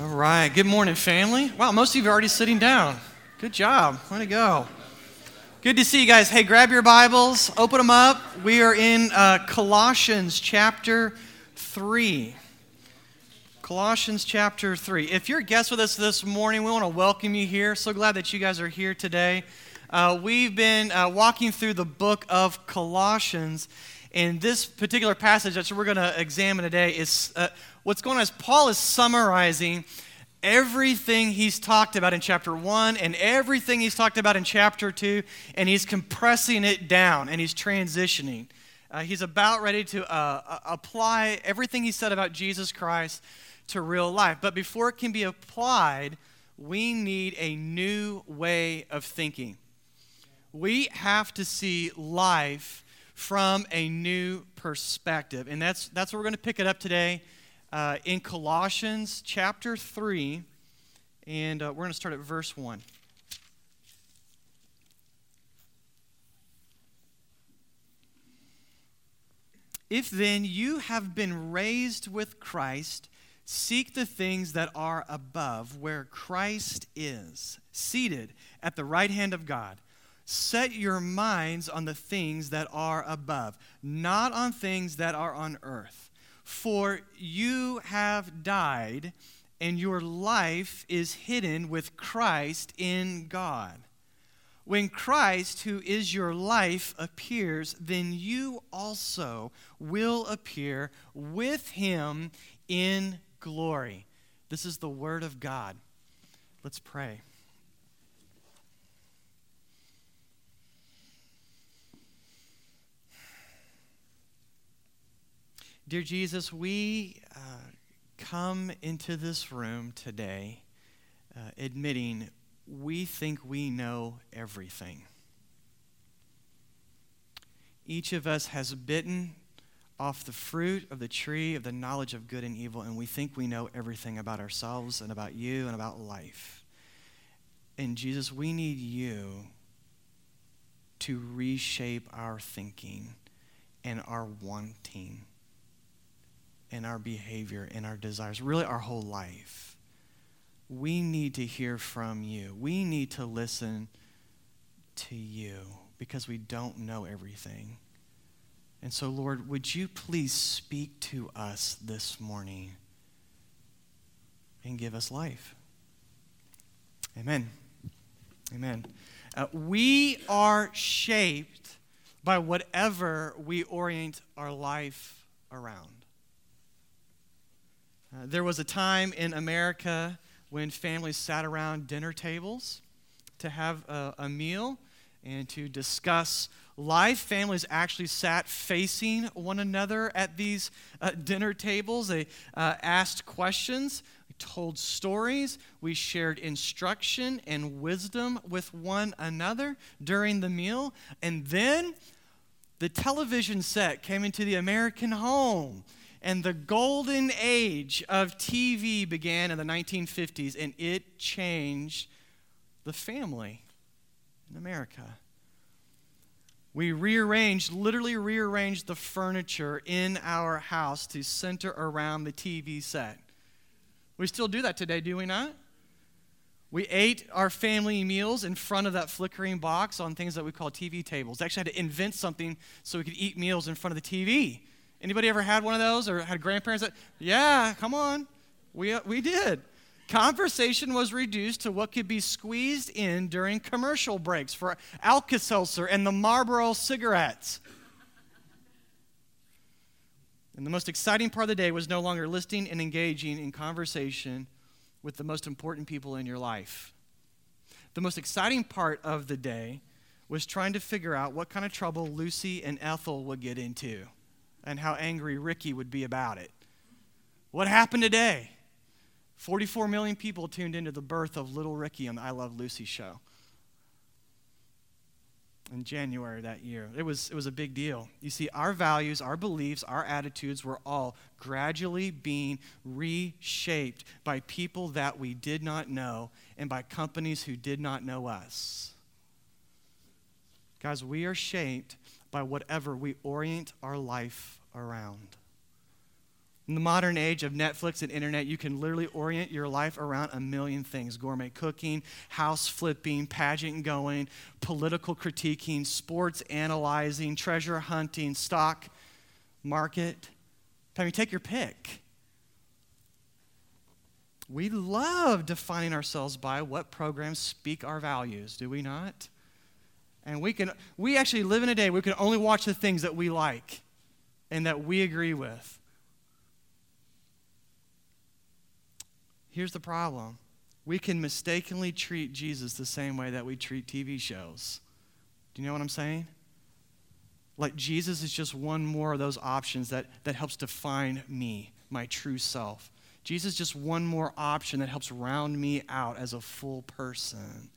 All right. Good morning, family. Wow, most of you are already sitting down. Good job. Way to go. Good to see you guys. Hey, grab your Bibles, open them up. We are in Colossians chapter 3. Colossians chapter 3. If you're a guest with us this morning, we want to welcome you here. So glad that you guys are here today. We've been walking through the book of Colossians, and this particular passage that we're going to examine today is what's going on is Paul is summarizing everything he's talked about in chapter 1 and everything he's talked about in chapter 2, and he's compressing it down, and he's transitioning. He's about ready to apply everything he said about Jesus Christ to real life. But before it can be applied, we need a new way of thinking. We have to see life from a new perspective. And that's where we're going to pick it up today in Colossians chapter 3. And we're going to start at verse 1. If then you have been raised with Christ, seek the things that are above, where Christ is, seated at the right hand of God. Set your minds on the things that are above, not on things that are on earth. For you have died, and your life is hidden with Christ in God. When Christ, who is your life, appears, then you also will appear with him in glory. This is the word of God. Let's pray. Dear Jesus, we come into this room today admitting we think we know everything. Each of us has bitten off the fruit of the tree of the knowledge of good and evil, and we think we know everything about ourselves and about you and about life. And Jesus, we need you to reshape our thinking and our wanting and our behavior and our desires, really our whole life. We need to hear from you. We need to listen to you because we don't know everything. And so, Lord, would you please speak to us this morning and give us life? Amen. Amen. We are shaped by whatever we orient our life around. There was a time in America when families sat around dinner tables to have a meal and to discuss life. Families actually sat facing one another at these dinner tables. They asked questions, told stories. We shared instruction and wisdom with one another during the meal. And then the television set came into the American home, and the golden age of TV began in the 1950s, and it changed the family in America. We literally rearranged the furniture in our house to center around the TV set. We still do that today, do we not? We ate our family meals in front of that flickering box on things that we call TV tables. They actually had to invent something so we could eat meals in front of the TV. Anybody ever had one of those or had grandparents that, yeah, come on, we did. Conversation was reduced to what could be squeezed in during commercial breaks for Alka-Seltzer and the Marlboro cigarettes. And the most exciting part of the day was no longer listening and engaging in conversation with the most important people in your life. The most exciting part of the day was trying to figure out what kind of trouble Lucy and Ethel would get into and how angry Ricky would be about it. What happened today? 44 million people tuned into the birth of little Ricky on the I Love Lucy show in January that year. It was a big deal. You see, our values, our beliefs, our attitudes were all gradually being reshaped by people that we did not know and by companies who did not know us. Guys, we are shaped by whatever we orient our life around. In the modern age of Netflix and internet, you can literally orient your life around a million things. Gourmet cooking, house flipping, pageant going, political critiquing, sports analyzing, treasure hunting, stock market. I mean, take your pick. We love defining ourselves by what programs speak our values, do we not? And we actually live in a day where we can only watch the things that we like and that we agree with. Here's the problem. We can mistakenly treat Jesus the same way that we treat TV shows. Do you know what I'm saying? Like Jesus is just one more of those options that helps define me, my true self. Jesus is just one more option that helps round me out as a full person.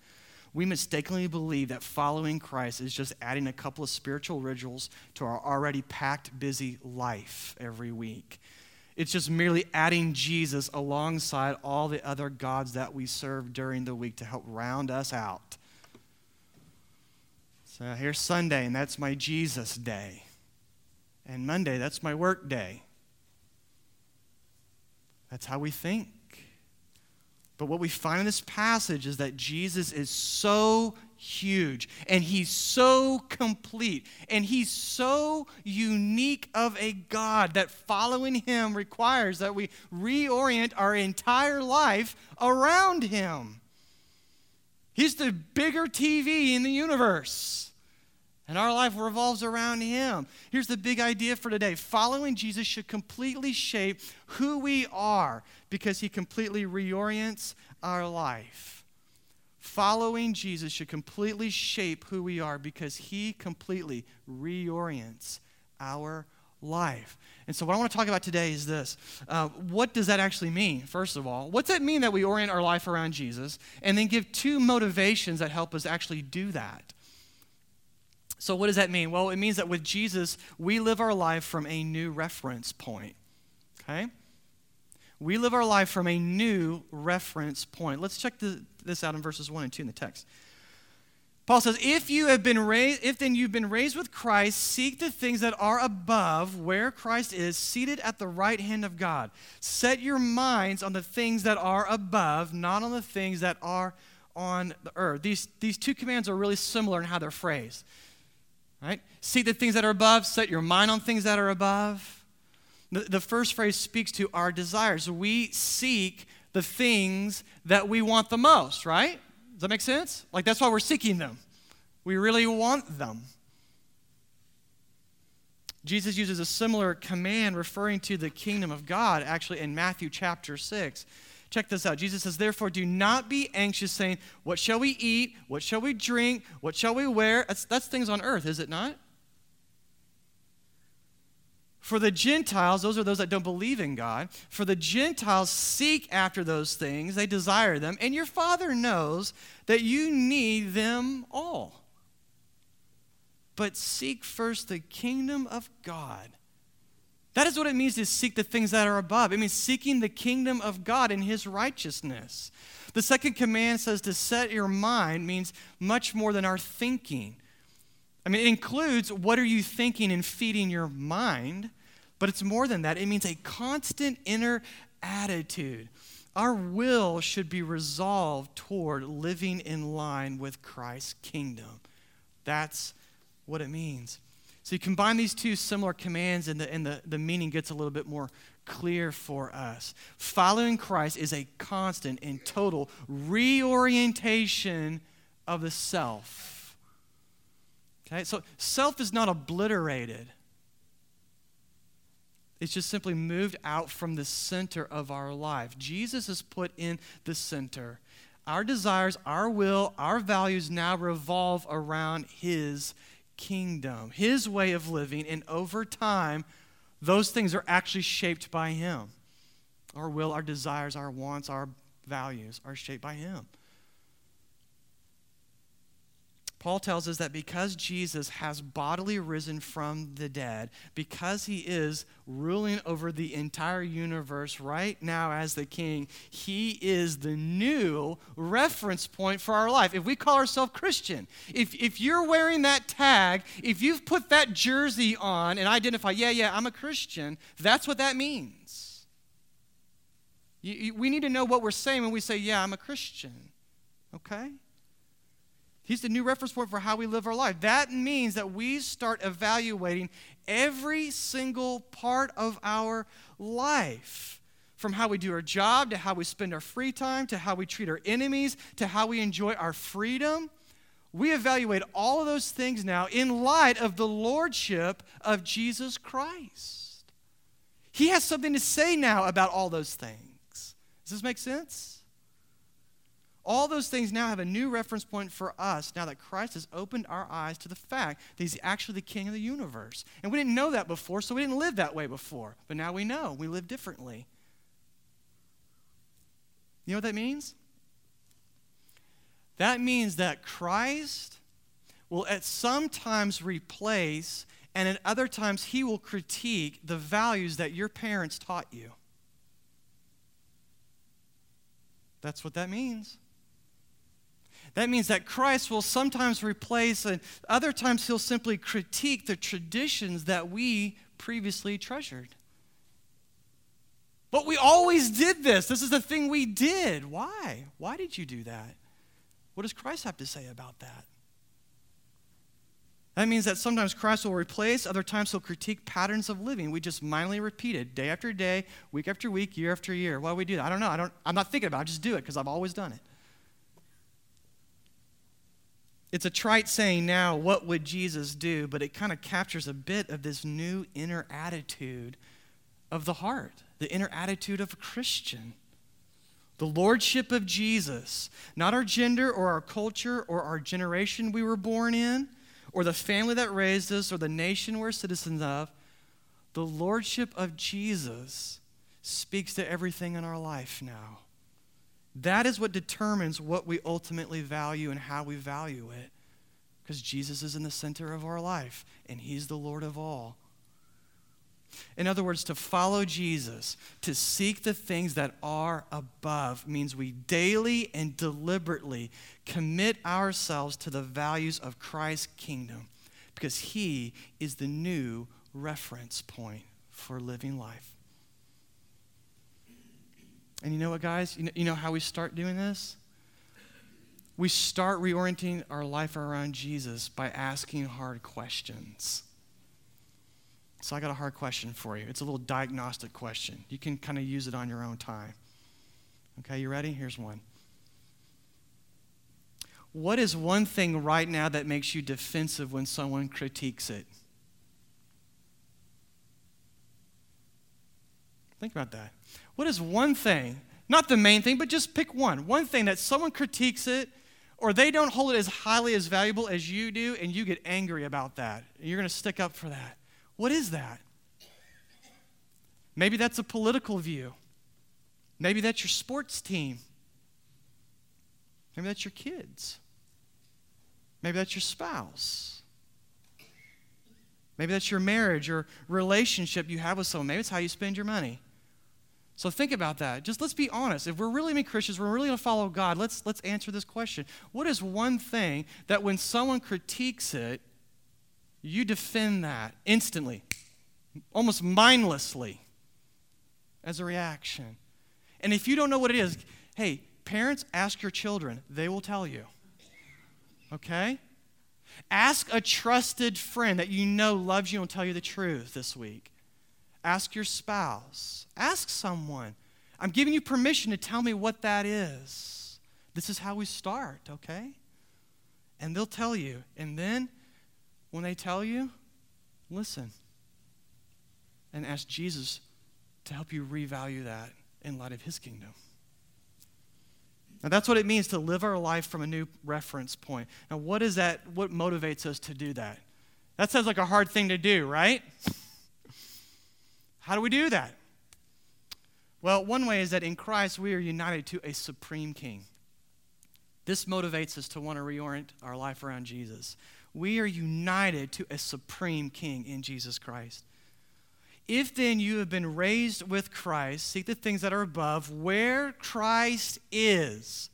We mistakenly believe that following Christ is just adding a couple of spiritual rituals to our already packed, busy life every week. It's just merely adding Jesus alongside all the other gods that we serve during the week to help round us out. So here's Sunday, and that's my Jesus day. And Monday, that's my work day. That's how we think. But what we find in this passage is that Jesus is so huge, and he's so complete, and he's so unique of a God that following him requires that we reorient our entire life around him. He's the bigger TV in the universe. And our life revolves around him. Here's the big idea for today. Following Jesus should completely shape who we are because he completely reorients our life. Following Jesus should completely shape who we are because he completely reorients our life. And so what I want to talk about today is this. What does that actually mean, first of all? What's that mean that we orient our life around Jesus? And then give two motivations that help us actually do that. So what does that mean? Well, it means that with Jesus, we live our life from a new reference point, okay? We live our life from a new reference point. Let's check this out in verses 1 and 2 in the text. Paul says, if then you've been raised with Christ, seek the things that are above where Christ is, seated at the right hand of God. Set your minds on the things that are above, not on the things that are on the earth. These two commands are really similar in how they're phrased. Right? Seek the things that are above, set your mind on things that are above. The first phrase speaks to our desires. We seek the things that we want the most, right? Does that make sense? Like that's why we're seeking them. We really want them. Jesus uses a similar command referring to the kingdom of God actually in Matthew chapter 6. Check this out. Jesus says, therefore, do not be anxious, saying, what shall we eat? What shall we drink? What shall we wear? That's things on earth, is it not? For the Gentiles, those are those that don't believe in God. For the Gentiles seek after those things. They desire them. And your Father knows that you need them all. But seek first the kingdom of God. That is what it means to seek the things that are above. It means seeking the kingdom of God and his righteousness. The second command says to set your mind means much more than our thinking. I mean, it includes what are you thinking and feeding your mind, but it's more than that. It means a constant inner attitude. Our will should be resolved toward living in line with Christ's kingdom. That's what it means. So you combine these two similar commands and the meaning gets a little bit more clear for us. Following Christ is a constant and total reorientation of the self. Okay, so self is not obliterated. It's just simply moved out from the center of our life. Jesus is put in the center. Our desires, our will, our values now revolve around his kingdom, his way of living, and over time, those things are actually shaped by him. Our will, our desires, our wants, our values are shaped by him. Paul tells us that because Jesus has bodily risen from the dead, because he is ruling over the entire universe right now as the king, he is the new reference point for our life. If we call ourselves Christian, if you're wearing that tag, if you've put that jersey on and identify, yeah, I'm a Christian, that's what that means. We need to know what we're saying when we say, yeah, I'm a Christian. Okay? He's the new reference point for how we live our life. That means that we start evaluating every single part of our life, from how we do our job to how we spend our free time to how we treat our enemies to how we enjoy our freedom. We evaluate all of those things now in light of the lordship of Jesus Christ. He has something to say now about all those things. Does this make sense? All those things now have a new reference point for us now that Christ has opened our eyes to the fact that he's actually the king of the universe. And we didn't know that before, so we didn't live that way before. But now we know. We live differently. You know what that means? That means that Christ will at some times replace and at other times he will critique the values that your parents taught you. That's what that means. That means that Christ will sometimes replace and other times he'll simply critique the traditions that we previously treasured. But we always did this. This is the thing we did. Why? Why did you do that? What does Christ have to say about that? That means that sometimes Christ will replace, other times he'll critique patterns of living we just mindlessly repeated day after day, week after week, year after year. Why do we do that? I don't know. I'm not thinking about it. I just do it because I've always done it. It's a trite saying now, what would Jesus do? But it kind of captures a bit of this new inner attitude of the heart, the inner attitude of a Christian. The lordship of Jesus, not our gender or our culture or our generation we were born in, or the family that raised us, or the nation we're citizens of. The lordship of Jesus speaks to everything in our life now. That is what determines what we ultimately value and how we value it, because Jesus is in the center of our life, and he's the Lord of all. In other words, to follow Jesus, to seek the things that are above, means we daily and deliberately commit ourselves to the values of Christ's kingdom, because he is the new reference point for living life. And you know what, guys? You know how we start doing this? We start reorienting our life around Jesus by asking hard questions. So I got a hard question for you. It's a little diagnostic question. You can kind of use it on your own time. Okay, you ready? Here's one. What is one thing right now that makes you defensive when someone critiques it? Think about that. What is one thing, not the main thing, but just pick one thing that someone critiques it, or they don't hold it as highly as valuable as you do, and you get angry about that. You're going to stick up for that. What is that? Maybe that's a political view. Maybe that's your sports team. Maybe that's your kids. Maybe that's your spouse. Maybe that's your marriage or relationship you have with someone. Maybe it's how you spend your money. So think about that. Just let's be honest. If we're really being Christians, we're really going to follow God, let's answer this question. What is one thing that when someone critiques it, you defend that instantly, almost mindlessly as a reaction? And if you don't know what it is, hey, parents, ask your children. They will tell you, okay? Ask a trusted friend that you know loves you and will tell you the truth this week. Ask your spouse. Ask someone. I'm giving you permission to tell me what that is. This is how we start, okay? And they'll tell you. And then when they tell you, listen and ask Jesus to help you revalue that in light of his kingdom. Now, that's what it means to live our life from a new reference point. Now, what is that? What motivates us to do that? That sounds like a hard thing to do, right? How do we do that? Well, one way is that in Christ, we are united to a supreme king. This motivates us to want to reorient our life around Jesus. We are united to a supreme king in Jesus Christ. If then you have been raised with Christ, seek the things that are above, where Christ is,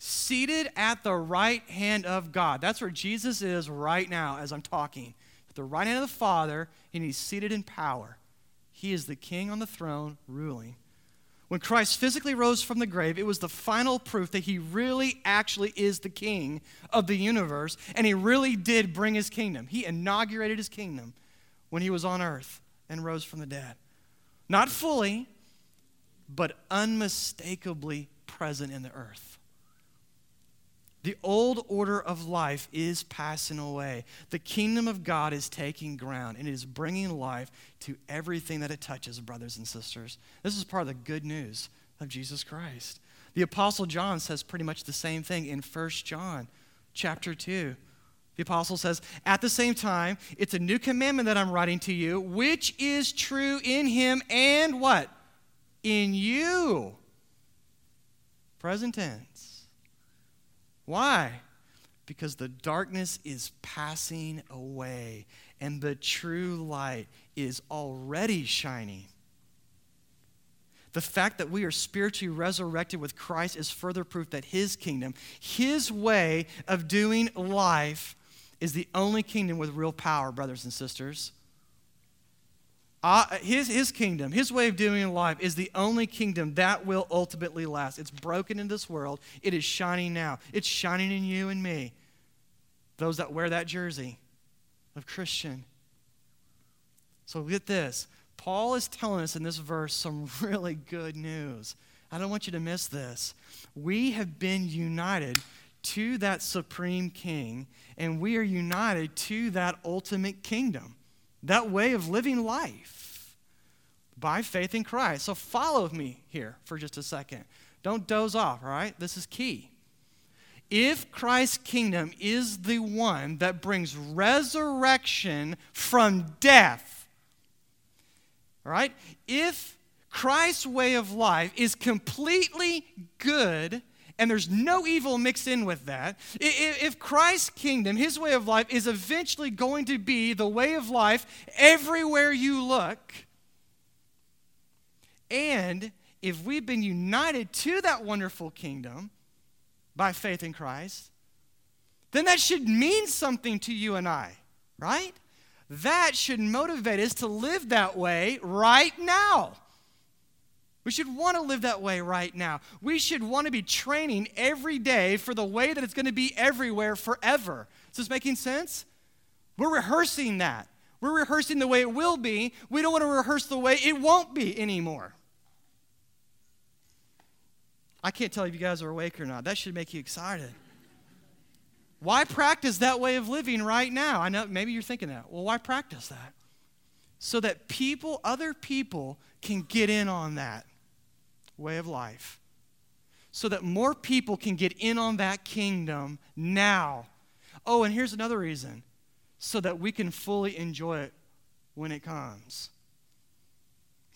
seated at the right hand of God. That's where Jesus is right now as I'm talking. At the right hand of the Father, and he's seated in power. He is the king on the throne, ruling. When Christ physically rose from the grave, it was the final proof that he really actually is the king of the universe, and he really did bring his kingdom. He inaugurated his kingdom when he was on earth and rose from the dead. Not fully, but unmistakably present in the earth. The old order of life is passing away. The kingdom of God is taking ground, and it is bringing life to everything that it touches, brothers and sisters. This is part of the good news of Jesus Christ. The Apostle John says pretty much the same thing in 1 John chapter 2. The Apostle says, at the same time, it's a new commandment that I'm writing to you, which is true in him and what? In you. Present tense. Why? Because the darkness is passing away and the true light is already shining. The fact that we are spiritually resurrected with Christ is further proof that his kingdom, his way of doing life, is the only kingdom with real power, brothers and sisters. His kingdom, his way of doing life is the only kingdom that will ultimately last. It's broken in this world. It is shining now. It's shining in you and me, those that wear that jersey of Christian. So get this. Paul is telling us in this verse some really good news. I don't want you to miss this. We have been united to that supreme king, and we are united to that ultimate kingdom. That way of living life by faith in Christ. So follow me here for just a second. Don't doze off, all right? This is key. If Christ's kingdom is the one that brings resurrection from death, all right? If Christ's way of life is completely good, and there's no evil mixed in with that, if Christ's kingdom, his way of life, is eventually going to be the way of life everywhere you look, and if we've been united to that wonderful kingdom by faith in Christ, then that should mean something to you and I, right? That should motivate us to live that way right now. We should want to live that way right now. We should want to be training every day for the way that it's going to be everywhere forever. Is this making sense? We're rehearsing that. We're rehearsing the way it will be. We don't want to rehearse the way it won't be anymore. I can't tell if you guys are awake or not. That should make you excited. Why practice that way of living right now? I know maybe you're thinking that. Well, why practice that? So that other people can get in on that way of life, so that more people can get in on that kingdom now. Oh, and here's another reason, so that we can fully enjoy it when it comes.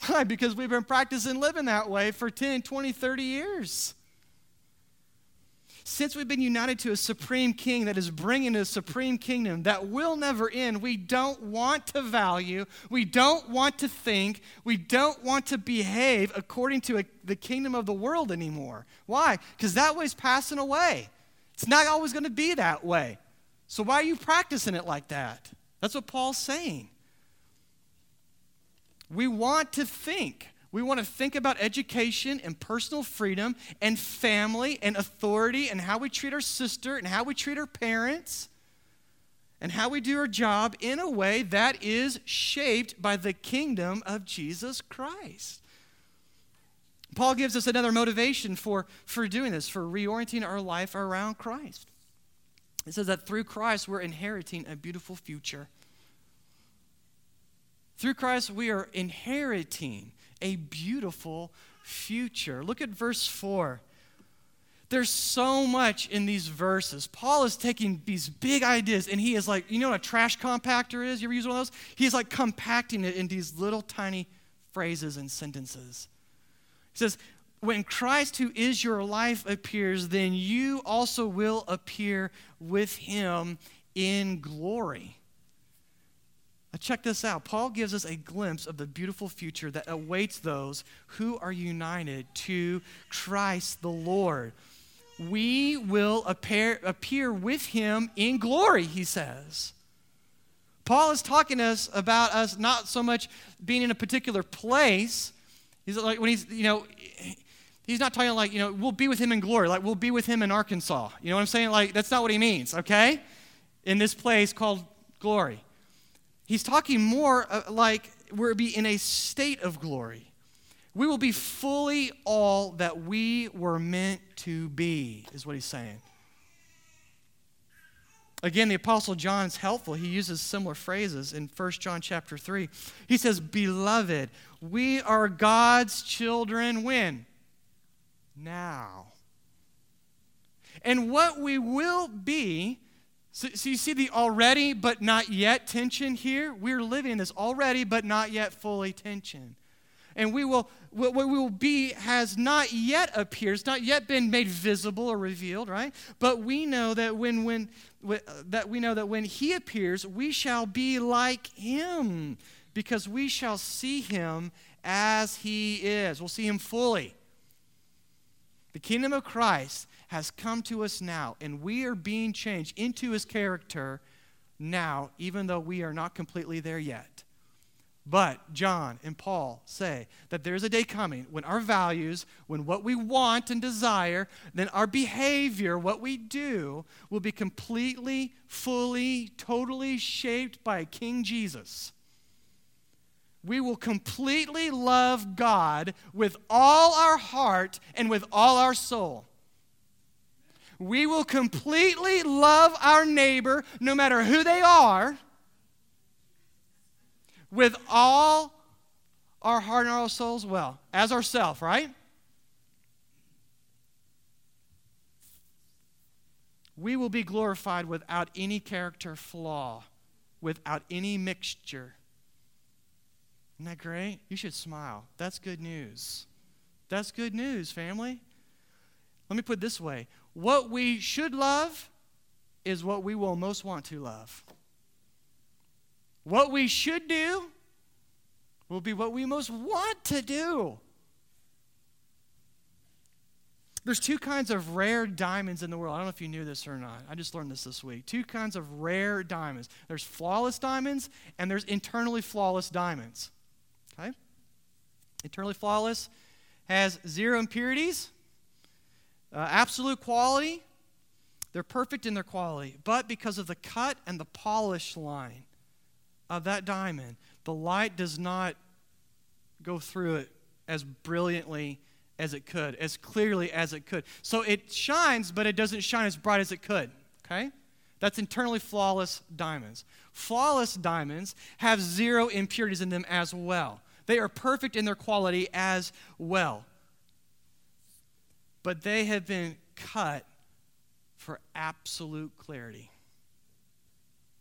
Why? Because we've been practicing living that way for 10, 20, 30 years. Since we've been united to a supreme king that is bringing a supreme kingdom that will never end, we don't want to value, we don't want to think, we don't want to behave according to the kingdom of the world anymore. Why? Because that way's passing away. It's not always going to be that way. So why are you practicing it like that? That's what Paul's saying. We want to think. We want to think about education and personal freedom and family and authority and how we treat our sister and how we treat our parents and how we do our job in a way that is shaped by the kingdom of Jesus Christ. Paul gives us another motivation for doing this, for reorienting our life around Christ. It says that through Christ, we're inheriting a beautiful future. Through Christ, we are inheriting a beautiful future. Look at verse 4. There's so much in these verses. Paul is taking these big ideas, and he is like, you know what a trash compactor is? You ever use one of those? He's like compacting it in these little tiny phrases and sentences. He says, when Christ, who is your life, appears, then you also will appear with him in glory. Check this out. Paul gives us a glimpse of the beautiful future that awaits those who are united to Christ the Lord. We will appear with him in glory, he says. Paul is talking to us about us not so much being in a particular place He's like, when he's, you know, he's not talking like, you know, we'll be with him in glory, like we'll be with him in Arkansas. You know what I'm saying? Like, that's not what he means, okay? In this place called glory. He's talking more like we'll be in a state of glory. We will be fully all that we were meant to be, is what he's saying. Again, the Apostle John is helpful. He uses similar phrases in 1 John chapter 3. He says, "Beloved, we are God's children when? Now. And what we will be," so you see the already but not yet tension here? We're living this already but not yet fully tension. And we will, what we will be has not yet appeared, it's not yet been made visible or revealed, right? But we know that when he appears, we shall be like him, because we shall see him as he is. We'll see him fully. The kingdom of Christ has come to us now, and we are being changed into his character now, even though we are not completely there yet. But John and Paul say that there's a day coming when our values, when what we want and desire, then our behavior, what we do, will be completely, fully, totally shaped by King Jesus. We will completely love God with all our heart and with all our soul. We will completely love our neighbor, no matter who they are, with all our heart and our souls, well, as ourselves, right? We will be glorified without any character flaw, without any mixture. Isn't that great? You should smile. That's good news. That's good news, family. Let me put it this way. What we should love is what we will most want to love. What we should do will be what we most want to do. There's two kinds of rare diamonds in the world. I don't know if you knew this or not. I just learned this week. Two kinds of rare diamonds. There's flawless diamonds and there's internally flawless diamonds. Okay? Internally flawless has zero impurities, absolute quality. They're perfect in their quality, but because of the cut and the polish line of that diamond, the light does not go through it as brilliantly as it could, as clearly as it could. So it shines, but it doesn't shine as bright as it could, okay? That's internally flawless diamonds. Flawless diamonds have zero impurities in them as well. They are perfect in their quality as well. But they have been cut for absolute clarity,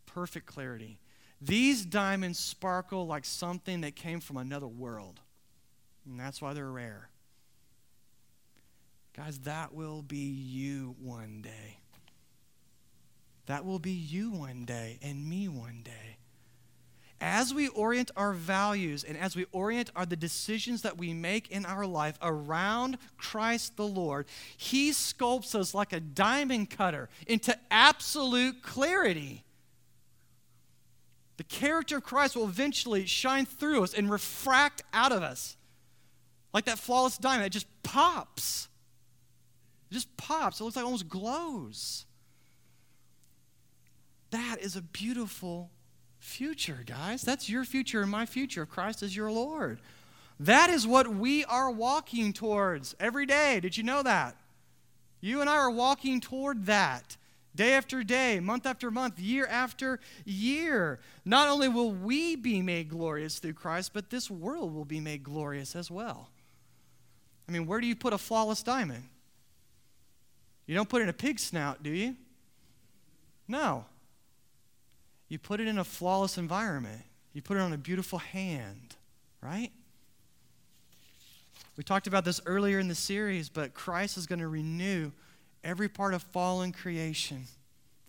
perfect clarity. These diamonds sparkle like something that came from another world. And that's why they're rare. Guys, that will be you one day. That will be you one day and me one day. As we orient our values and as we orient the decisions that we make in our life around Christ the Lord, he sculpts us like a diamond cutter into absolute clarity. The character of Christ will eventually shine through us and refract out of us. Like that flawless diamond, it just pops. It just pops. It looks like it almost glows. That is a beautiful future, guys. That's your future and my future of Christ as your Lord. That is what we are walking towards every day. Did you know that? You and I are walking toward that. Day after day, month after month, year after year. Not only will we be made glorious through Christ, but this world will be made glorious as well. I mean, where do you put a flawless diamond? You don't put it in a pig's snout, do you? No. You put it in a flawless environment. You put it on a beautiful hand, right? We talked about this earlier in the series, but Christ is going to renew every part of fallen creation,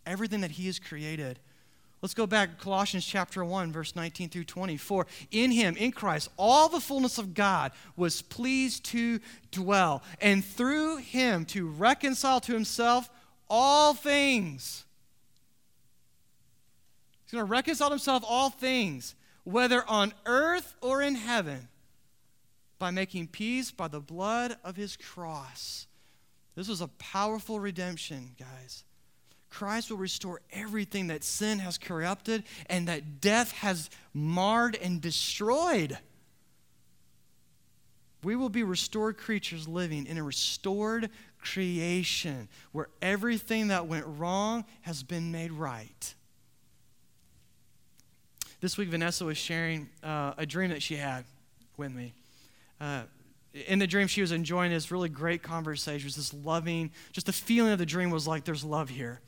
everything that he has created. Let's go back to Colossians chapter 1, verse 19 through 24. In him, in Christ, all the fullness of God was pleased to dwell, and through him to reconcile to himself all things. He's going to reconcile himself all things, whether on earth or in heaven. by making peace by the blood of his cross. This was a powerful redemption, guys. Christ will restore everything that sin has corrupted and that death has marred and destroyed. We will be restored creatures living in a restored creation where everything that went wrong has been made right. This week, Vanessa was sharing a dream that she had with me. In the dream, she was enjoying this really great conversation, this loving, just the feeling of the dream was like, there's love here.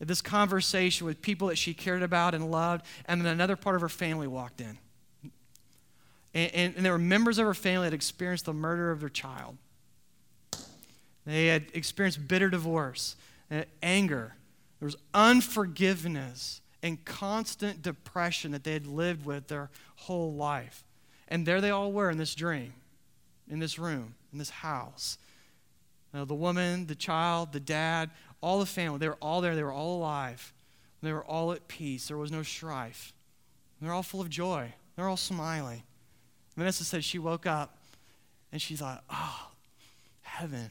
This conversation with people that she cared about and loved, and then another part of her family walked in. And there were members of her family that experienced the murder of their child. They had experienced bitter divorce, anger. There was unforgiveness and constant depression that they had lived with their whole life. And there they all were in this dream, in this room, in this house. The woman, the child, the dad, all the family, they were all there. They were all alive. They were all at peace. There was no strife. They're all full of joy. They're all smiling. Vanessa said she woke up and she thought, oh, heaven.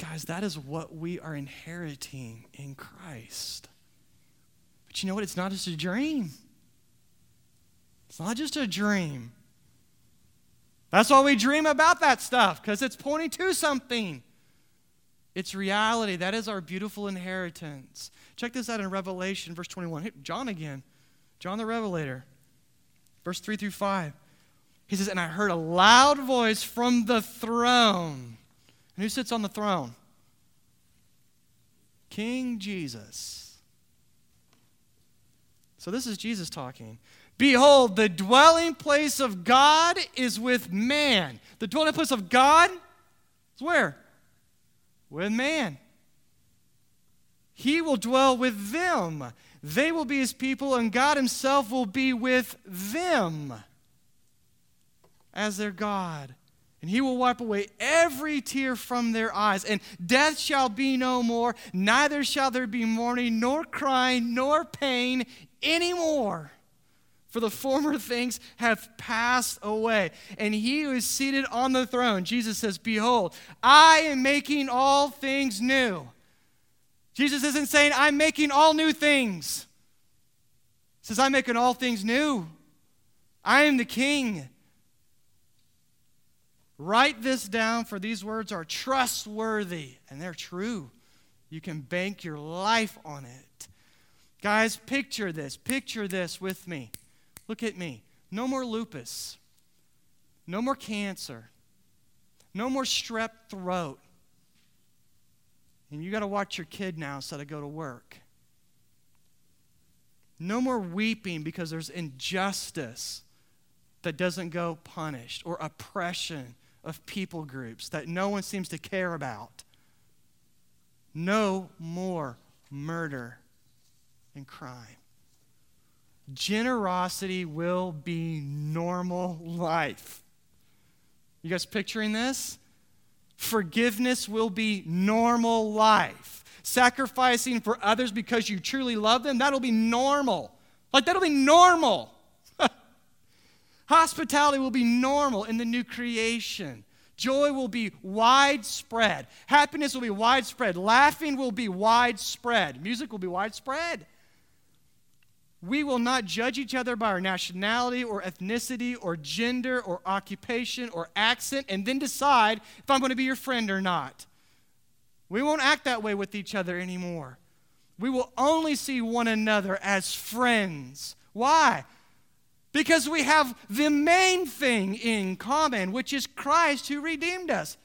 Guys, that is what we are inheriting in Christ. But you know what? It's not just a dream. It's not just a dream. That's why we dream about that stuff, because it's pointing to something. It's reality. That is our beautiful inheritance. Check this out in Revelation, verse 21. Hey, John again. John the Revelator, verse 3 through 5. He says, and I heard a loud voice from the throne. And who sits on the throne? King Jesus. So this is Jesus talking. Behold, the dwelling place of God is with man. The dwelling place of God is where? With man. He will dwell with them. They will be his people, and God himself will be with them as their God. And he will wipe away every tear from their eyes. And death shall be no more, neither shall there be mourning, nor crying, nor pain anymore. For the former things have passed away. And he who is seated on the throne, Jesus says, behold, I am making all things new. Jesus isn't saying, I'm making all new things. He says, I'm making all things new. I am the king. Write this down, for these words are trustworthy, and they're true. You can bank your life on it. Guys, picture this. Picture this with me. Look at me. No more lupus. No more cancer. No more strep throat. And you got to watch your kid now instead of go to work. No more weeping because there's injustice that doesn't go punished, or oppression of people groups that no one seems to care about. No more murder and crime. Generosity will be normal life. You guys picturing this? Forgiveness will be normal life. Sacrificing for others because you truly love them, that'll be normal. Like, that'll be normal. Hospitality will be normal in the new creation. Joy will be widespread. Happiness will be widespread. Laughing will be widespread. Music will be widespread. We will not judge each other by our nationality or ethnicity or gender or occupation or accent and then decide if I'm going to be your friend or not. We won't act that way with each other anymore. We will only see one another as friends. Why? Because we have the main thing in common, which is Christ who redeemed us.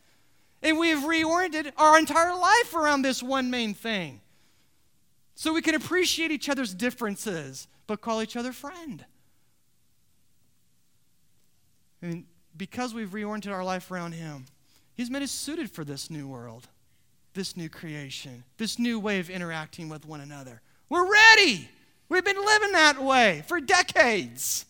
And we have reoriented our entire life around this one main thing. So we can appreciate each other's differences, but call each other friend. And because we've reoriented our life around him, he's made us suited for this new world, this new creation, this new way of interacting with one another. We're ready. We've been living that way for decades.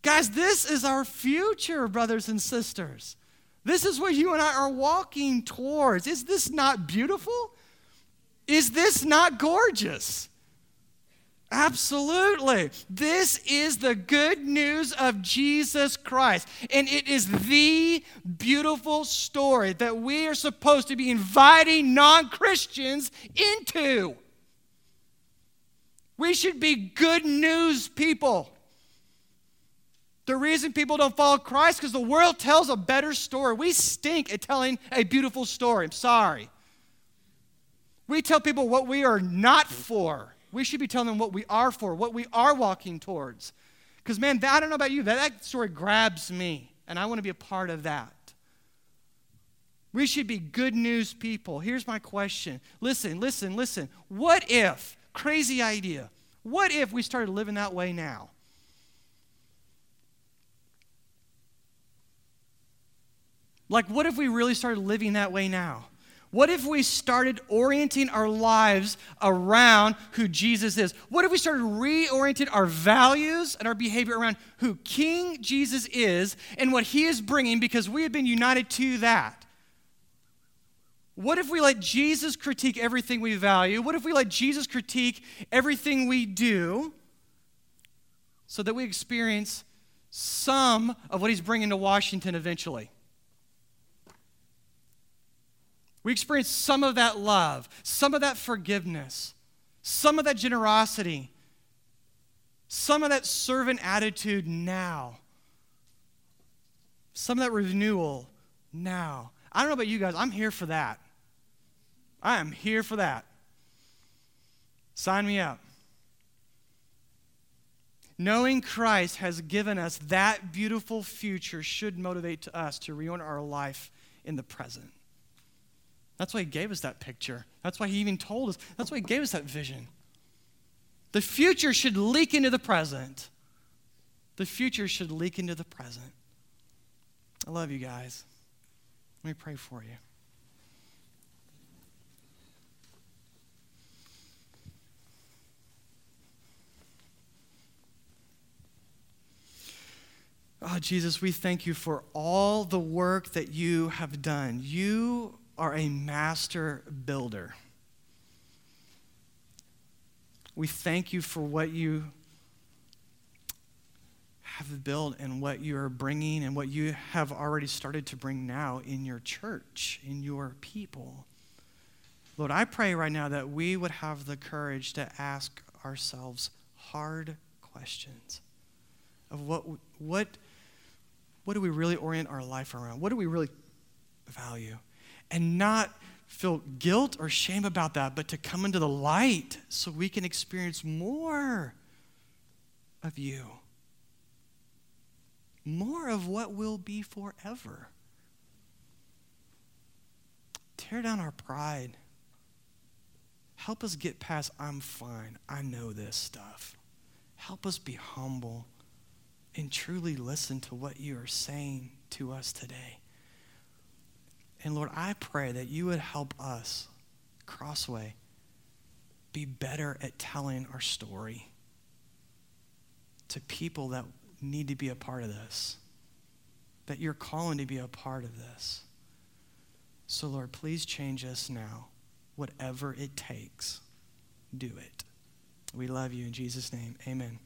Guys, this is our future, brothers and sisters. This is what you and I are walking towards. Is this not beautiful? Is this not gorgeous? Absolutely. This is the good news of Jesus Christ. And it is the beautiful story that we are supposed to be inviting non-Christians into. We should be good news people. The reason people don't follow Christ is because the world tells a better story. We stink at telling a beautiful story. I'm sorry. We tell people what we are not for. We should be telling them what we are for, what we are walking towards. Because, man, I don't know about you, that story grabs me, and I want to be a part of that. We should be good news people. Here's my question. Listen. What if, crazy idea, what if we started living that way now? Like, what if we really started living that way now? What if we started orienting our lives around who Jesus is? What if we started reorienting our values and our behavior around who King Jesus is and what he is bringing because we have been united to that? What if we let Jesus critique everything we value? What if we let Jesus critique everything we do so that we experience some of what he's bringing to Washington eventually? We experience some of that love, some of that forgiveness, some of that generosity, some of that servant attitude now, some of that renewal now. I don't know about you guys, I'm here for that. I am here for that. Sign me up. Knowing Christ has given us that beautiful future should motivate us to reorient our life in the present. That's why he gave us that picture. That's why he even told us. That's why he gave us that vision. The future should leak into the present. The future should leak into the present. I love you guys. Let me pray for you. Oh, Jesus, we thank you for all the work that you have done. You are a master builder. We thank you for what you have built and what you are bringing and what you have already started to bring now in your church, in your people. Lord, I pray right now that we would have the courage to ask ourselves hard questions of what do we really orient our life around? What do we really value? And not feel guilt or shame about that, but to come into the light so we can experience more of you. More of what will be forever. Tear down our pride. Help us get past, I'm fine, I know this stuff. Help us be humble and truly listen to what you are saying to us today. And Lord, I pray that you would help us, Crossway, be better at telling our story to people that need to be a part of this, that you're calling to be a part of this. So Lord, please change us now. Whatever it takes, do it. We love you in Jesus' name. Amen.